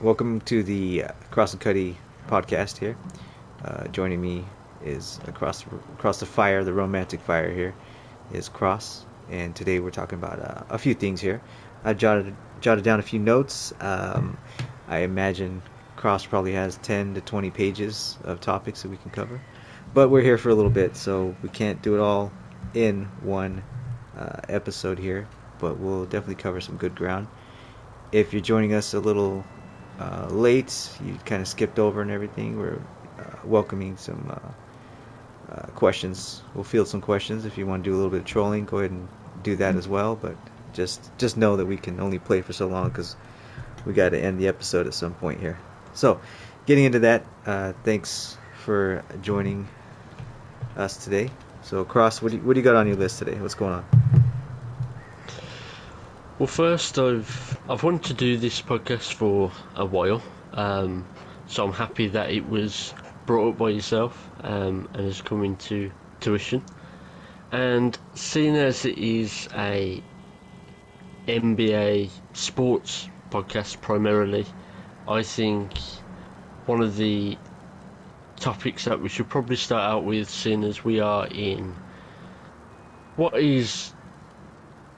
Welcome to the Cross and Cuddy podcast here. Joining me is across the fire, the romantic fire here, is Cross. And today we're talking about a few things here. I jotted down a few notes. I imagine Cross probably has 10 to 20 pages of topics that we can cover. But we're here for a little bit, so we can't do it all in one episode here. But we'll definitely cover some good ground. If you're joining us a little late, you kind of skipped over and everything, we're welcoming some questions. We'll field some questions. If you want to do a little bit of trolling, go ahead and do that as well. But just know that we can only play for so long because we got to end the episode at some point here. So getting into that, thanks for joining us today. So Cross, what do you got on your list today? What's going on? Well, first, I've wanted to do this podcast for a while, so I'm happy that it was brought up by yourself and has come into fruition. And seeing as it is a NBA sports podcast primarily, I think one of the topics that we should probably start out with, seeing as we are in what is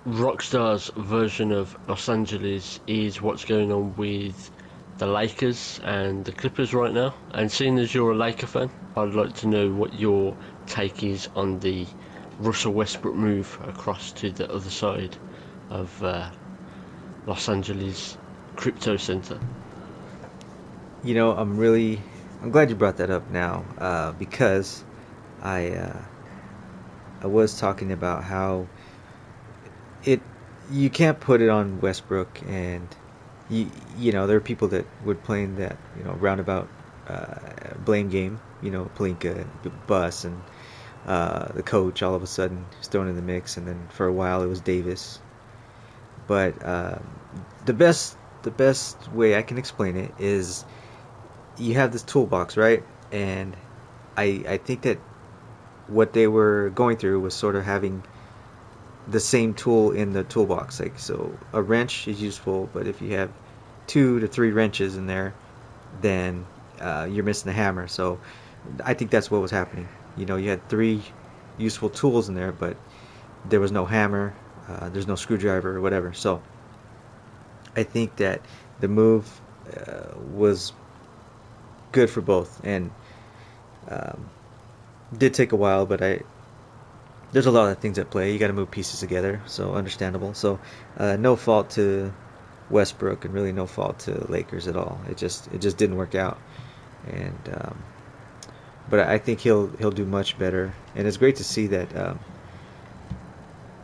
Rockstar's version of Los Angeles, is what's going on with the Lakers and the Clippers right now. And seeing as you're a Laker fan, I'd like to know what your take is on the Russell Westbrook move across to the other side of Los Angeles Crypto Center. You know, I'm glad you brought that up now, because I was talking about how you can't put it on Westbrook, and you know there are people that would play in that, you know, roundabout blame game. You know, Pelinka, Buss, and the coach all of a sudden is thrown in the mix, and then for a while it was Davis. But the best way I can explain it is you have this toolbox, right? And I think that what they were going through was sort of having the same tool in the toolbox. Like, so a wrench is useful, but if you have 2 to 3 wrenches in there, then you're missing the hammer. So I think that's what was happening. You know, you had 3 useful tools in there, but there was no hammer, there's no screwdriver or whatever. So I think that the move was good for both, and did take a while, but there's a lot of things at play. You got to move pieces together, so understandable. So no fault to Westbrook, and really no fault to Lakers at all. It just didn't work out, and but I think he'll do much better. And it's great to see that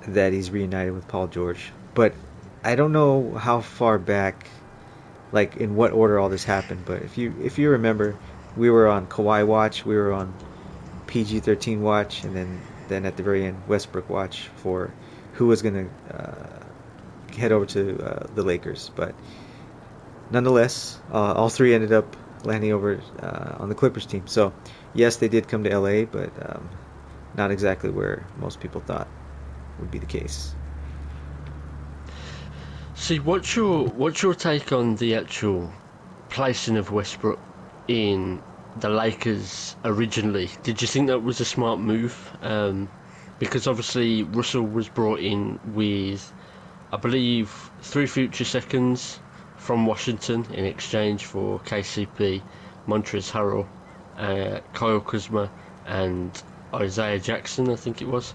that he's reunited with Paul George. But I don't know how far back, like in what order all this happened. But if you remember, we were on Kawhi watch, we were on PG-13 watch, and then at the very end, Westbrook watch for who was going to head over to the Lakers. But nonetheless, all 3 ended up landing over on the Clippers team. So yes, they did come to LA, but not exactly where most people thought would be the case. See, what's your take on the actual placing of Westbrook in the Lakers originally? Did you think that was a smart move? Because obviously Russell was brought in with, I believe, 3 future seconds from Washington in exchange for KCP, Montrezl Harrell, Kyle Kuzma, and Isaiah Jackson, I think it was.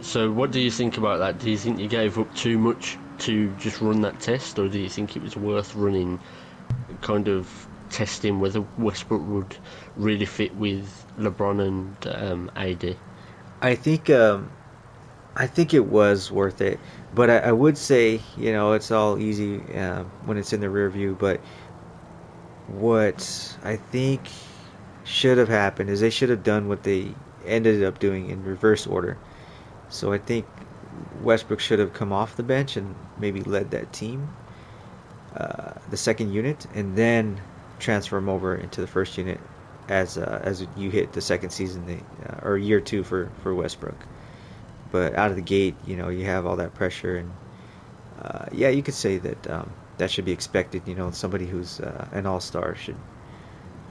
So what do you think about that? Do you think you gave up too much to just run that test, or do you think it was worth running, kind of testing whether Westbrook would really fit with LeBron and AD? I think it was worth it, but I would say, you know, it's all easy when it's in the rear view. But what I think should have happened is they should have done what they ended up doing in reverse order. So I think Westbrook should have come off the bench and maybe led that team, the second unit, and then transfer him over into the first unit as you hit the second season, or year 2 for Westbrook. But out of the gate, you know, you have all that pressure, and yeah, you could say that that should be expected. You know, somebody who's an all-star should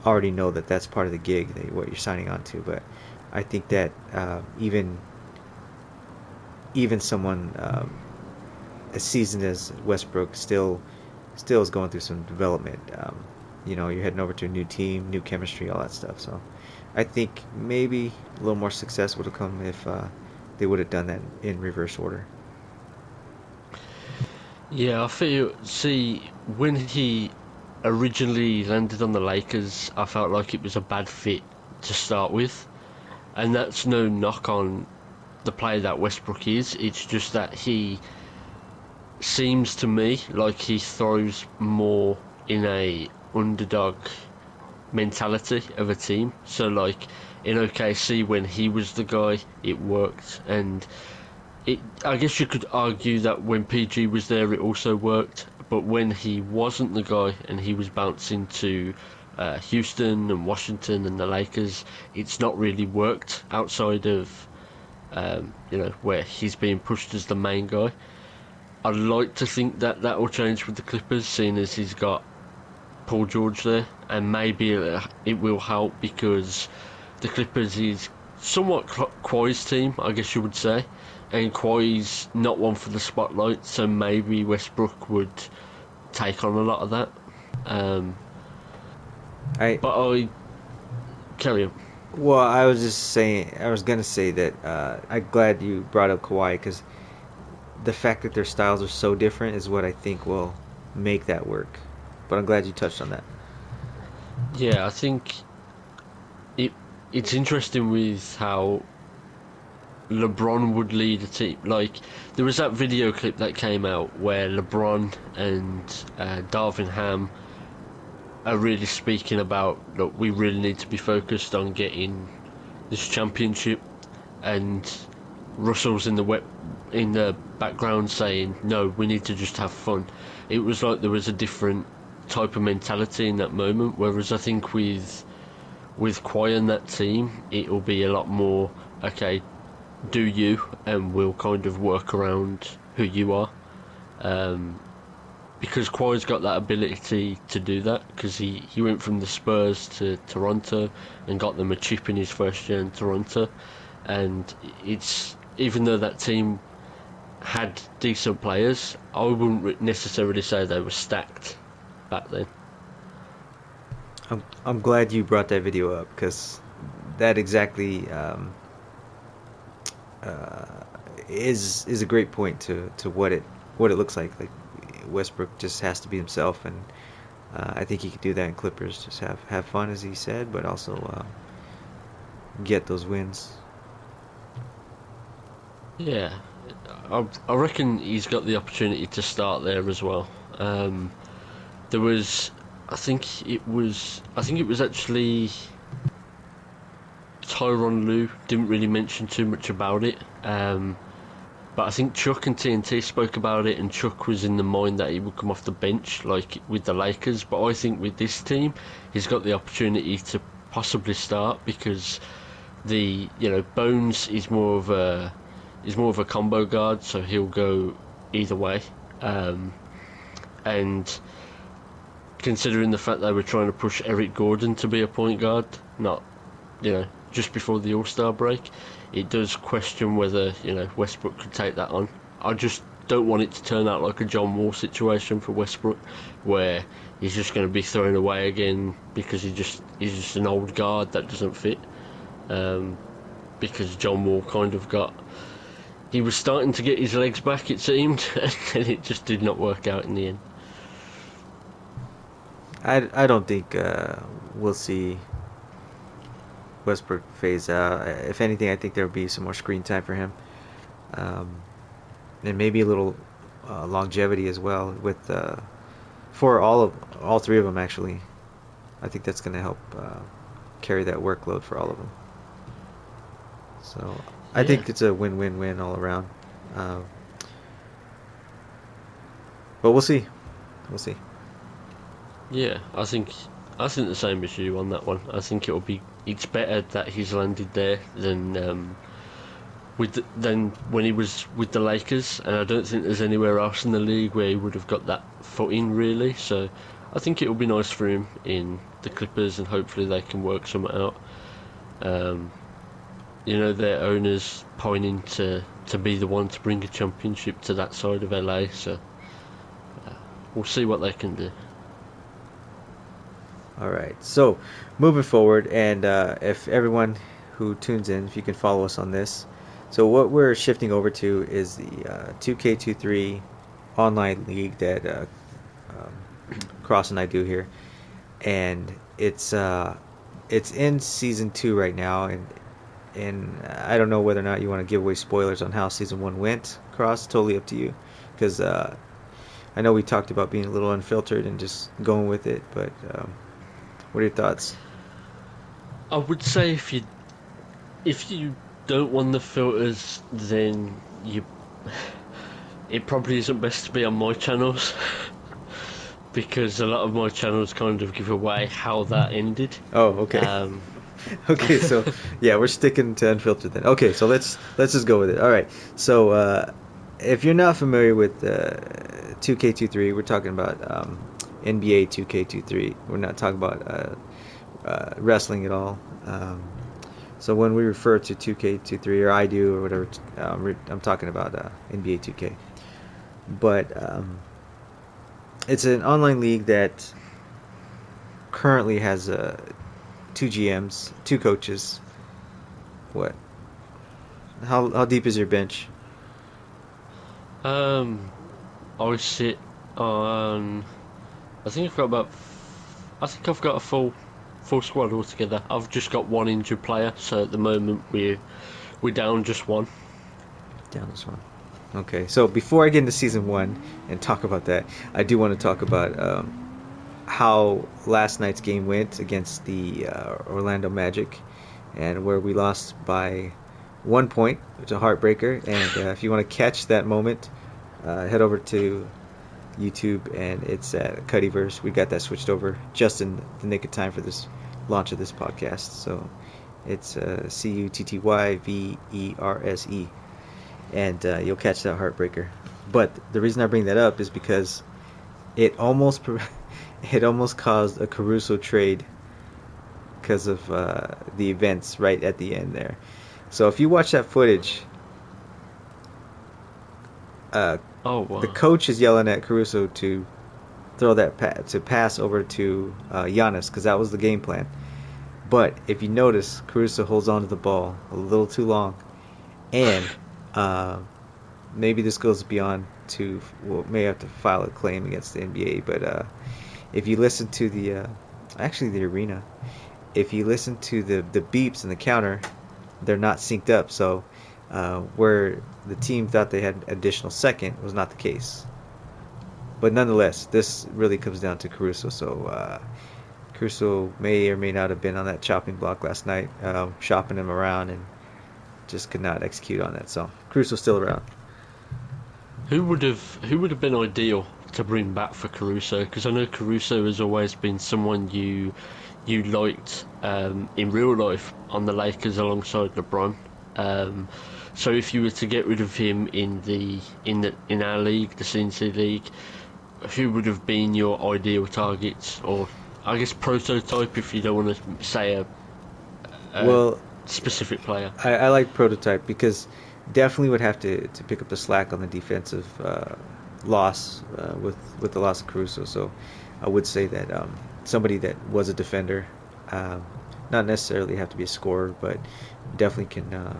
already know that that's part of the gig, that what you're signing on to. But I think that even someone as seasoned as Westbrook still is going through some development. You know, you're heading over to a new team, new chemistry, all that stuff. So I think maybe a little more success would have come if they would have done that in reverse order. Yeah, I feel, when he originally landed on the Lakers, I felt like it was a bad fit to start with. And that's no knock on the player that Westbrook is. It's just that he seems to me like he throws more in a underdog mentality of a team. So like in OKC when he was the guy, it worked. And I guess you could argue that when PG was there, it also worked. But when he wasn't the guy and he was bouncing to Houston and Washington and the Lakers, it's not really worked outside of you know, where he's being pushed as the main guy. I'd like to think that that will change with the Clippers, seeing as he's got Paul George there, and maybe it will help because the Clippers is somewhat Kawhi's team, I guess you would say, and Kawhi's not one for the spotlight, so maybe Westbrook would take on a lot of that. Carry on. Well, I was going to say that I'm glad you brought up Kawhi, because the fact that their styles are so different is what I think will make that work. But I'm glad you touched on that. Yeah, I think it's interesting with how LeBron would lead a team. Like, there was that video clip that came out where LeBron and Darvin Ham are really speaking about, look, we really need to be focused on getting this championship, and Russell's in the background saying, no, we need to just have fun. It was like there was a different type of mentality in that moment, whereas I think with Kawhi and that team, it will be a lot more, okay, do you, and we'll kind of work around who you are. Because Kawhi's got that ability to do that, because he went from the Spurs to Toronto and got them a chip in his first year in Toronto. And it's, even though that team had decent players, I wouldn't necessarily say they were stacked back then. I'm glad you brought that video up, because that exactly is a great point to what it looks like. Like, Westbrook just has to be himself, and I think he could do that in Clippers. Just have fun, as he said, but also get those wins. Yeah, I reckon he's got the opportunity to start there as well. There was, I think it was actually Tyronn Lue didn't really mention too much about it. But I think Chuck and TNT spoke about it, and Chuck was in the mind that he would come off the bench, like with the Lakers. But I think with this team, he's got the opportunity to possibly start, because Bones is more of a combo guard, so he'll go either way. And considering the fact they were trying to push Eric Gordon to be a point guard, not just before the All-Star break, it does question whether, Westbrook could take that on. I just don't want it to turn out like a John Wall situation for Westbrook, where he's just going to be thrown away again because he's just an old guard that doesn't fit. Because John Wall kind of he was starting to get his legs back, it seemed, and it just did not work out in the end. I don't think we'll see Westbrook phase out. If anything, I think there will be some more screen time for him, and maybe a little longevity as well with for all three of them actually. I think that's going to help carry that workload for all of them. So I think it's a win-win-win all around. But we'll see. Yeah, I think the same as you on that one. I think it's better that he's landed there than than when he was with the Lakers, and I don't think there's anywhere else in the league where he would have got that footing really. So I think it will be nice for him in the Clippers, and hopefully they can work something out. You know, their owners pointing to be the one to bring a championship to that side of LA, so we'll see what they can do. All right, so moving forward, and if everyone who tunes in, if you can follow us on this. So what we're shifting over to is the 2K23 online league that Cross and I do here, and it's in season 2 right now, and I don't know whether or not you want to give away spoilers on how season 1 went, Cross. Totally up to you, because I know we talked about being a little unfiltered and just going with it, but what are your thoughts? I would say if you don't want the filters, then it probably isn't best to be on my channels, because a lot of my channels kind of give away how that ended. Oh, okay. Okay, so yeah, we're sticking to unfiltered then. Okay, so let's just go with it. All right, so if you're not familiar with 2K23, we're talking about NBA 2K23. We're not talking about wrestling at all. So when we refer to 2K23, or I do, or whatever, I'm talking about NBA 2K. But it's an online league that currently has two GMs, two coaches. What? How deep is your bench? I sit on. I think I've got a full squad altogether. I've just got one injured player, so at the moment we're down just one. Down just one. Okay, so before I get into season 1 and talk about that, I do want to talk about how last night's game went against the Orlando Magic, and where we lost by 1 point, which is a heartbreaker. And if you want to catch that moment, head over to YouTube, and it's at Cuddyverse. We got that switched over just in the nick of time for this launch of this podcast. So it's Cuttyverse, and you'll catch that heartbreaker. But the reason I bring that up is because it almost caused a Caruso trade because of the events right at the end there. So if you watch that footage, oh, wow. The coach is yelling at Caruso to throw that pass over to Giannis, because that was the game plan. But if you notice, Caruso holds onto the ball a little too long, and maybe this goes beyond to may have to file a claim against the NBA. But if you listen to the arena, if you listen to the beeps and the counter, they're not synced up. So where the team thought they had an additional second was not the case. But nonetheless, this really comes down to Caruso. So Caruso may or may not have been on that chopping block last night, shopping him around, and just could not execute on that. So Caruso's still around. Who would have been ideal to bring back for Caruso? Because I know Caruso has always been someone you liked in real life on the Lakers alongside LeBron. So if you were to get rid of him in our league, the C&C League, who would have been your ideal targets, or I guess prototype, if you don't want to say a specific player? I like prototype, because definitely would have to pick up the slack on the defensive loss with the loss of Caruso. So I would say that somebody that was a defender, not necessarily have to be a scorer, but definitely can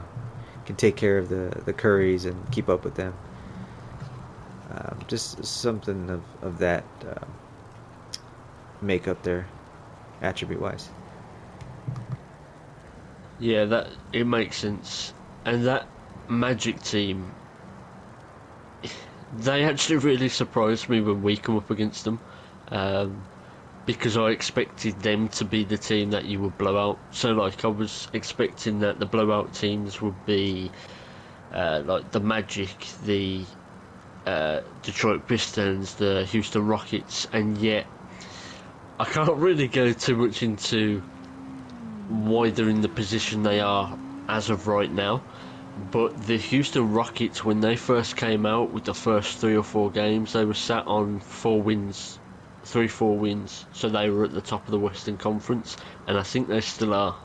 take care of the Curries and keep up with them. Just something of that makeup there, attribute-wise. Yeah, that it makes sense. And that Magic team, they actually really surprised me when we come up against them, because I expected them to be the team that you would blow out. So, like, I was expecting that the blowout teams would be like the Magic, the Detroit Pistons, the Houston Rockets, and yet I can't really go too much into why they're in the position they are as of right now. But the Houston Rockets, when they first came out with the first 3 or 4 games, they were sat on 4 wins, 3-4 wins. So they were at the top of the Western Conference, and I think they still are.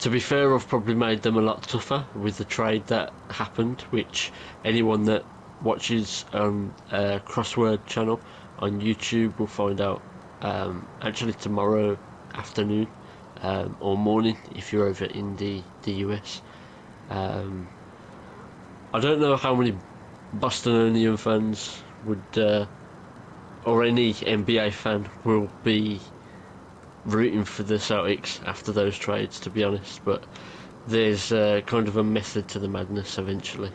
To be fair, I've probably made them a lot tougher with the trade that happened, which anyone that watches a Crossword channel on YouTube will find out actually tomorrow afternoon or morning if you're over in the US. I don't know how many Bostonian fans would or any NBA fan will be rooting for the Celtics after those trades, to be honest, but there's kind of a method to the madness eventually.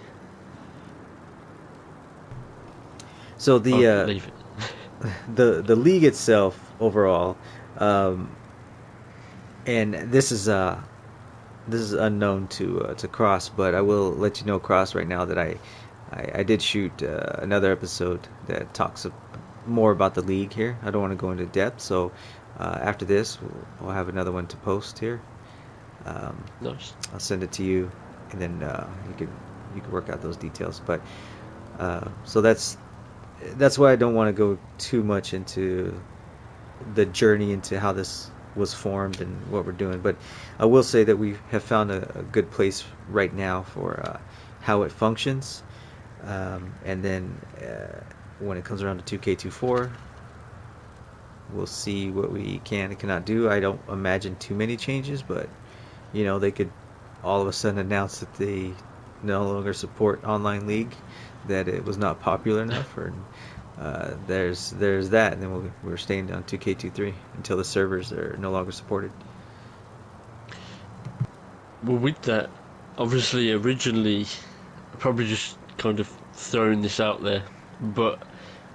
So the league itself overall, and this is unknown to Cross, but I will let you know, Cross, right now that I did shoot another episode that talks more about the league here. I don't want to go into depth, so after this we'll have another one to post here. Nice. I'll send it to you, and then you can work out those details. But so that's why I don't want to go too much into the journey into how this was formed and what we're doing, but I will say that we have found a good place right now for how it functions, and then when it comes around to 2K24, we'll see what we can and cannot do. I don't imagine too many changes, but you know, they could all of a sudden announce that they no longer support online league, that it was not popular enough, or there's that, and then we're staying on 2K23 until the servers are no longer supported. Well, with that, obviously originally, probably just kind of throwing this out there, but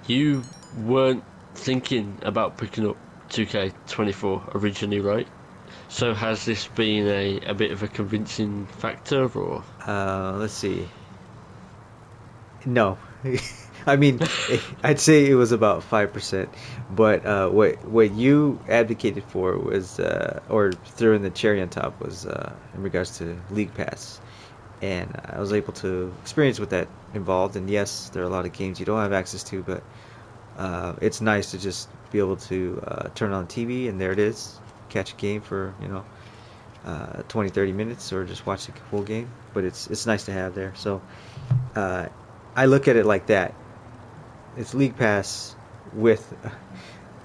you weren't thinking about picking up 2K24 originally, right? So has this been a bit of a convincing factor, or? Let's see. No. I mean, I'd say it was about 5%, but what you advocated for was, or throwing the cherry on top was, in regards to League Pass, and I was able to experience what that involved. And yes, there are a lot of games you don't have access to, but it's nice to just be able to turn on TV and there it is, catch a game for 20-30 minutes, or just watch the full game. But it's nice to have there. So I look at it like that. It's League Pass with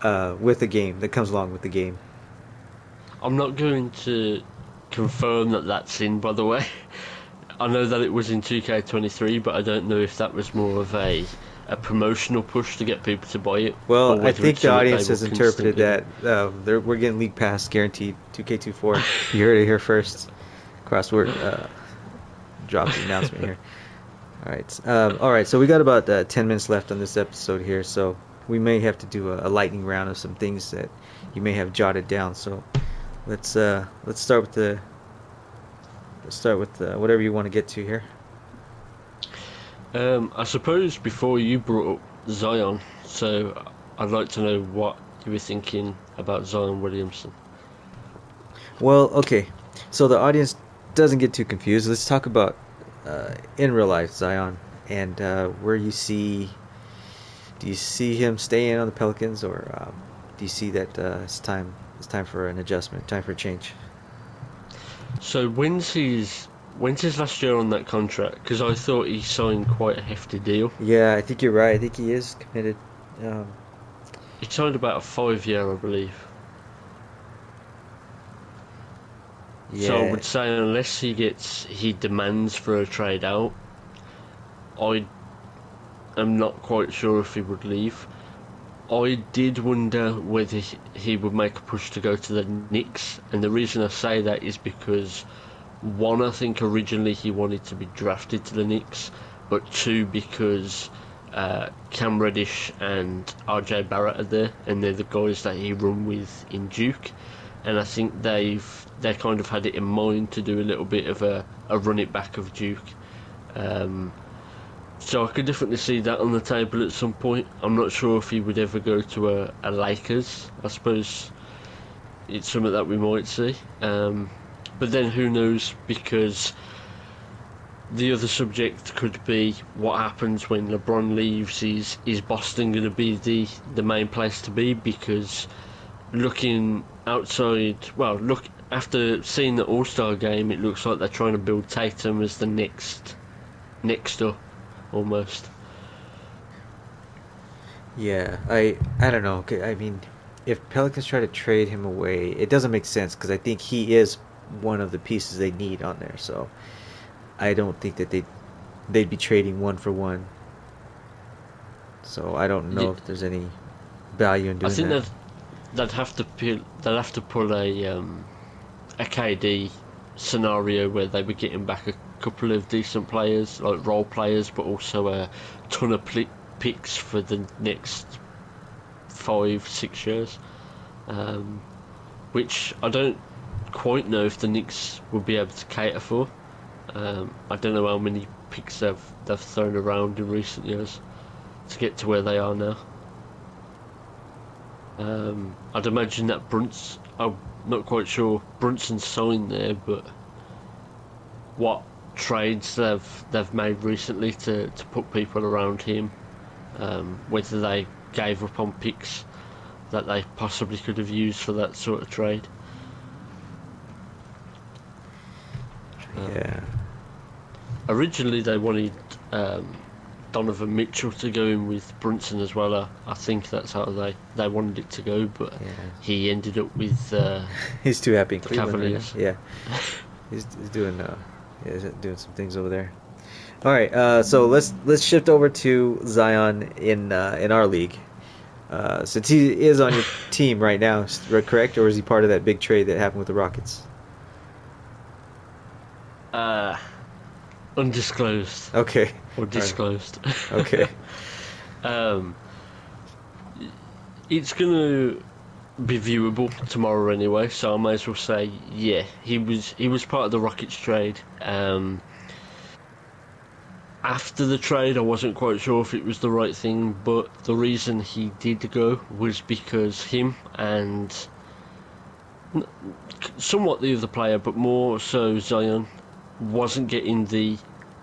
a game that comes along with the game. I'm not going to confirm that that's in, by the way. I know that it was in 2K23, but I don't know if that was more of a promotional push to get people to buy it. Well, I think the audience has interpreted that we're getting League Pass guaranteed. 2K24. You heard it here first. Crossword drops the announcement here. All right. So we got about 10 minutes left on this episode here, so we may have to do a lightning round of some things that you may have jotted down. So let's start with whatever you want to get to here. I suppose before you brought up Zion, so I'd like to know what you were thinking about Zion Williamson. Well, okay. So the audience doesn't get too confused. Let's talk about in real life Zion, and where you see. Do you see him staying on the Pelicans, or do you see that it's time for an adjustment, time for a change? So when's his last year on that contract? Because I thought he signed quite a hefty deal. Yeah, I think you're right. I think he is committed. He signed about a 5-year, I believe. Yeah. So I would say unless he demands for a trade out, I am not quite sure if he would leave. I did wonder whether he would make a push to go to the Knicks, and the reason I say that is because, one, I think originally he wanted to be drafted to the Knicks, but two, because Cam Reddish and RJ Barrett are there, and they're the guys that he run with in Duke, and I think they kind of had it in mind to do a little bit of a run it back of Duke. So I could definitely see that on the table at some point. I'm not sure if he would ever go to a Lakers. I suppose it's something that we might see. But then who knows, because the other subject could be what happens when LeBron leaves. Is Boston going to be the main place to be? Because looking outside, well, look, after seeing the All-Star game, it looks like they're trying to build Tatum as the next up, almost. Yeah, I don't know. I mean, if Pelicans try to trade him away, it doesn't make sense, because I think he is one of the pieces they need on there, so I don't think that they'd be trading one for one. So I don't know if there's any value in doing that. I think that they'd have to pull a KD scenario where they were getting back a couple of decent players, like role players, but also a ton of picks for the next 5-6 years, which I don't quite know if the Knicks will be able to cater for. I don't know how many picks they've thrown around in recent years to get to where they are now. I'd imagine that I'm not quite sure Brunson's signed there, but what trades they've made recently to put people around him, whether they gave up on picks that they possibly could have used for that sort of trade. Yeah. Originally, they wanted Donovan Mitchell to go in with Brunson as well. I think that's how they wanted it to go, but yeah, he ended up with. He's too happy in Cleveland. Cavaliers. Right? Yeah, he's doing some things over there. All right, so let's shift over to Zion in our league, since he is on your team right now, correct? Or is he part of that big trade that happened with the Rockets? Undisclosed. Okay. Or disclosed. Right. Okay. It's gonna be viewable tomorrow anyway, so I might as well say, yeah, he was part of the Rockets trade. After the trade, I wasn't quite sure if it was the right thing, but the reason he did go was because him and somewhat the other player, but more so Zion, wasn't getting the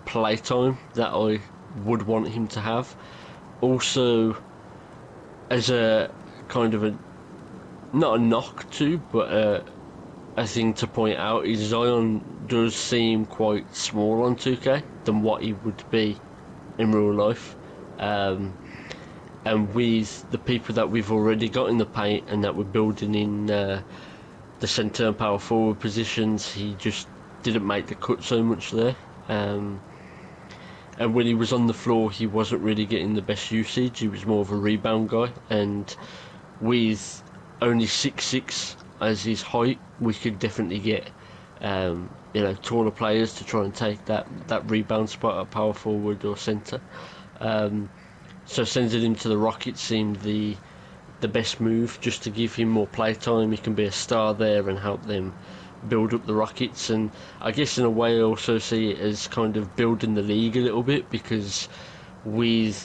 playtime that I would want him to have. Also, as a kind of a, not a knock to, but a thing to point out, is Zion does seem quite small on 2K than what he would be in real life. And with the people that we've already got in the paint and that we're building in the centre and power forward positions, he just didn't make the cut so much there. And when he was on the floor, he wasn't really getting the best usage. He was more of a rebound guy, and with only 6'6" as his height, we could definitely get taller players to try and take that rebound spot at power forward or centre. So sending him to the Rockets seemed the best move, just to give him more playtime. He can be a star there and help them build up the Rockets, and I guess in a way I also see it as kind of building the league a little bit, because I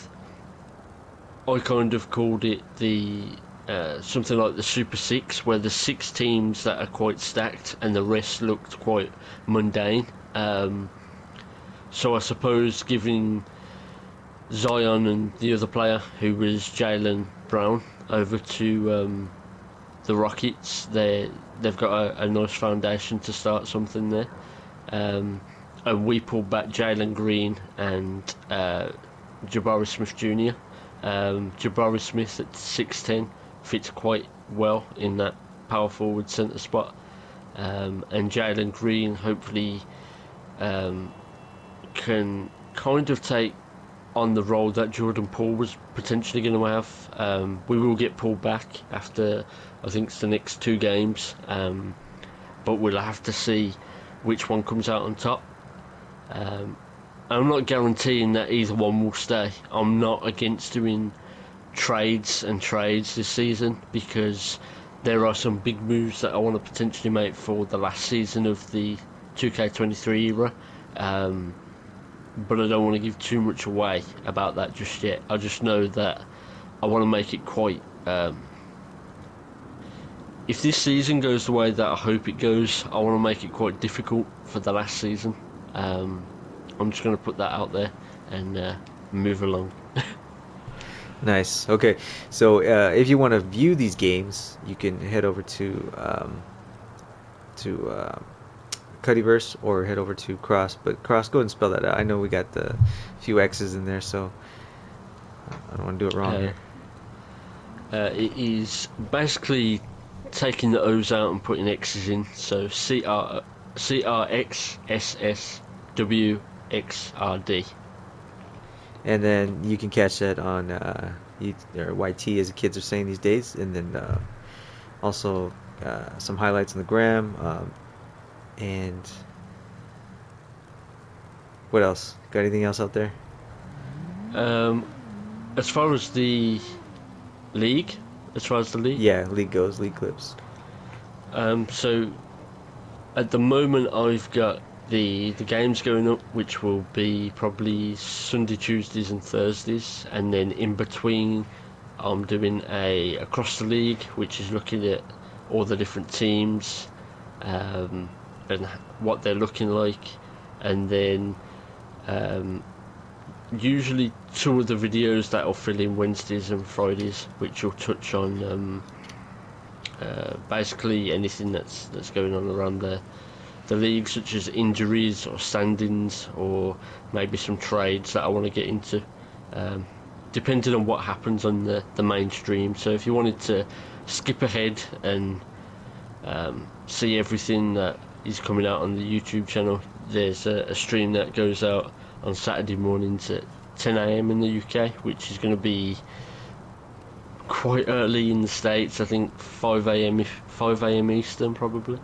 kind of called it something like the Super Six, where the six teams that are quite stacked and the rest looked quite mundane. So I suppose giving Zion and the other player, who was Jaylen Brown, over to the Rockets, they've got a nice foundation to start something there. And we pulled back Jalen Green and Jabari Smith Jr. Jabari Smith at 6'10" fits quite well in that power forward centre spot. And Jalen Green hopefully can kind of take on the role that Jordan Poole was potentially going to have. We will get pulled back after, I think it's the next two games, but we'll have to see which one comes out on top. I'm not guaranteeing that either one will stay. I'm not against doing trades this season, because there are some big moves that I want to potentially make for the last season of the 2K23 era. But I don't want to give too much away about that just yet. I just know that I want to make it quite If this season goes the way that I hope it goes, I want to make it quite difficult for the last season. I'm just going to put that out there and move along. Nice. Okay, so if you want to view these games, you can head over to Cuddyverse or head over to Cross. But Cross, go ahead and spell that out. I know we got the few X's in there, so I don't want to do it wrong here. It is basically taking the O's out and putting X's in. So CRXSSWXRD. And then you can catch that on YT, as the kids are saying these days. And then also some highlights on the gram. And what else? Got anything else out there? As far as the league? Yeah, league goes, league clips. So at the moment I've got the games going up, which will be probably Sunday, Tuesdays and Thursdays, and then in between I'm doing a across the league, which is looking at all the different teams and what they're looking like, and then usually two of the videos that will fill in Wednesdays and Fridays, which will touch on basically anything that's going on around the league, such as injuries or standings or maybe some trades that I want to get into, depending on what happens on the main stream. So if you wanted to skip ahead and see everything that is coming out on the YouTube channel, there's a stream that goes out on Saturday mornings at 10 a.m. in the UK, which is going to be quite early in the States. I think 5 a.m. Eastern probably.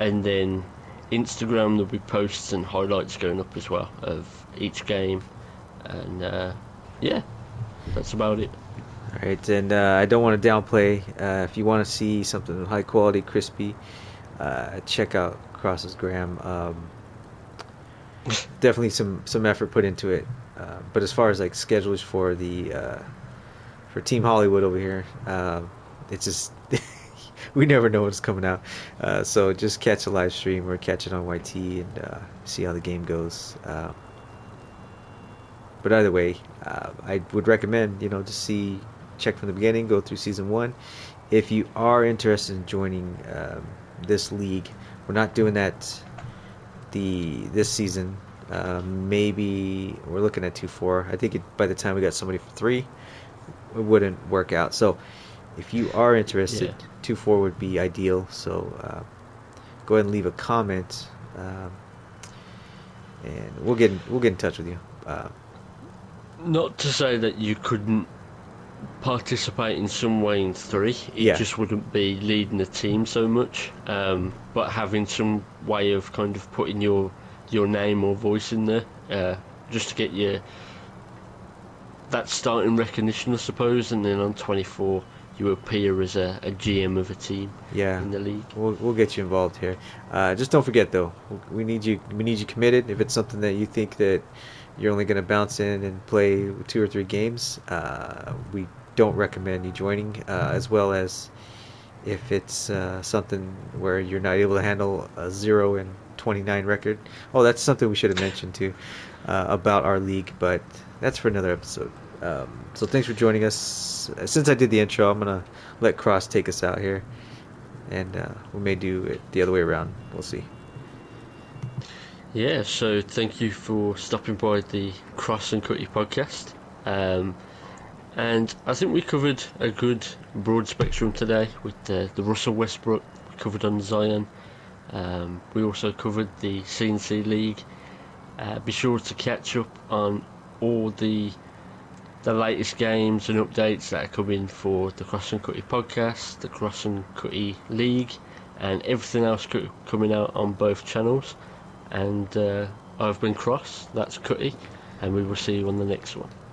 And then Instagram, there'll be posts and highlights going up as well of each game. And yeah, that's about it. All right, and I don't want to downplay. If you want to see something high quality, crispy, check out Cross's Gram. Definitely some effort put into it. But as far as like schedules for the for Team Hollywood over here, it's just we never know what's coming out. So just catch a live stream or catch it on YT and see how the game goes. But either way, I would recommend, just check from the beginning, go through season one. If you are interested in joining this league, we're not doing that this season. Maybe we're looking at 2-4. I think by the time we got somebody for 3, it wouldn't work out. So if you are interested, 2-4 would be ideal. So go ahead and leave a comment, and we'll get in touch with you. Not to say that you couldn't participate in some way in 3. It just wouldn't be leading the team so much, but having some way of kind of putting your name or voice in there, just to get that starting recognition, I suppose. And then on 24 you appear as a GM of a team in the league. We'll get you involved here. Just don't forget though, we need you committed. If it's something that you think that you're only going to bounce in and play 2 or 3 games, we don't recommend you joining, as well as if it's something where you're not able to handle a 0-29 record. Oh, that's something we should have mentioned too, about our league, but that's for another episode. So thanks for joining us. Since I did the intro, I'm going to let Cross take us out here, and we may do it the other way around. We'll see. Yeah, so thank you for stopping by the Cross and Cutty podcast. And I think we covered a good broad spectrum today with the Russell Westbrook. We covered on Zion. We also covered the C&C League. Be sure to catch up on all the latest games and updates that are coming for the Cross and Cutty podcast, the Cross and Cutty League, and everything else coming out on both channels. And I've been Cross, that's Cutty, and we will see you on the next one.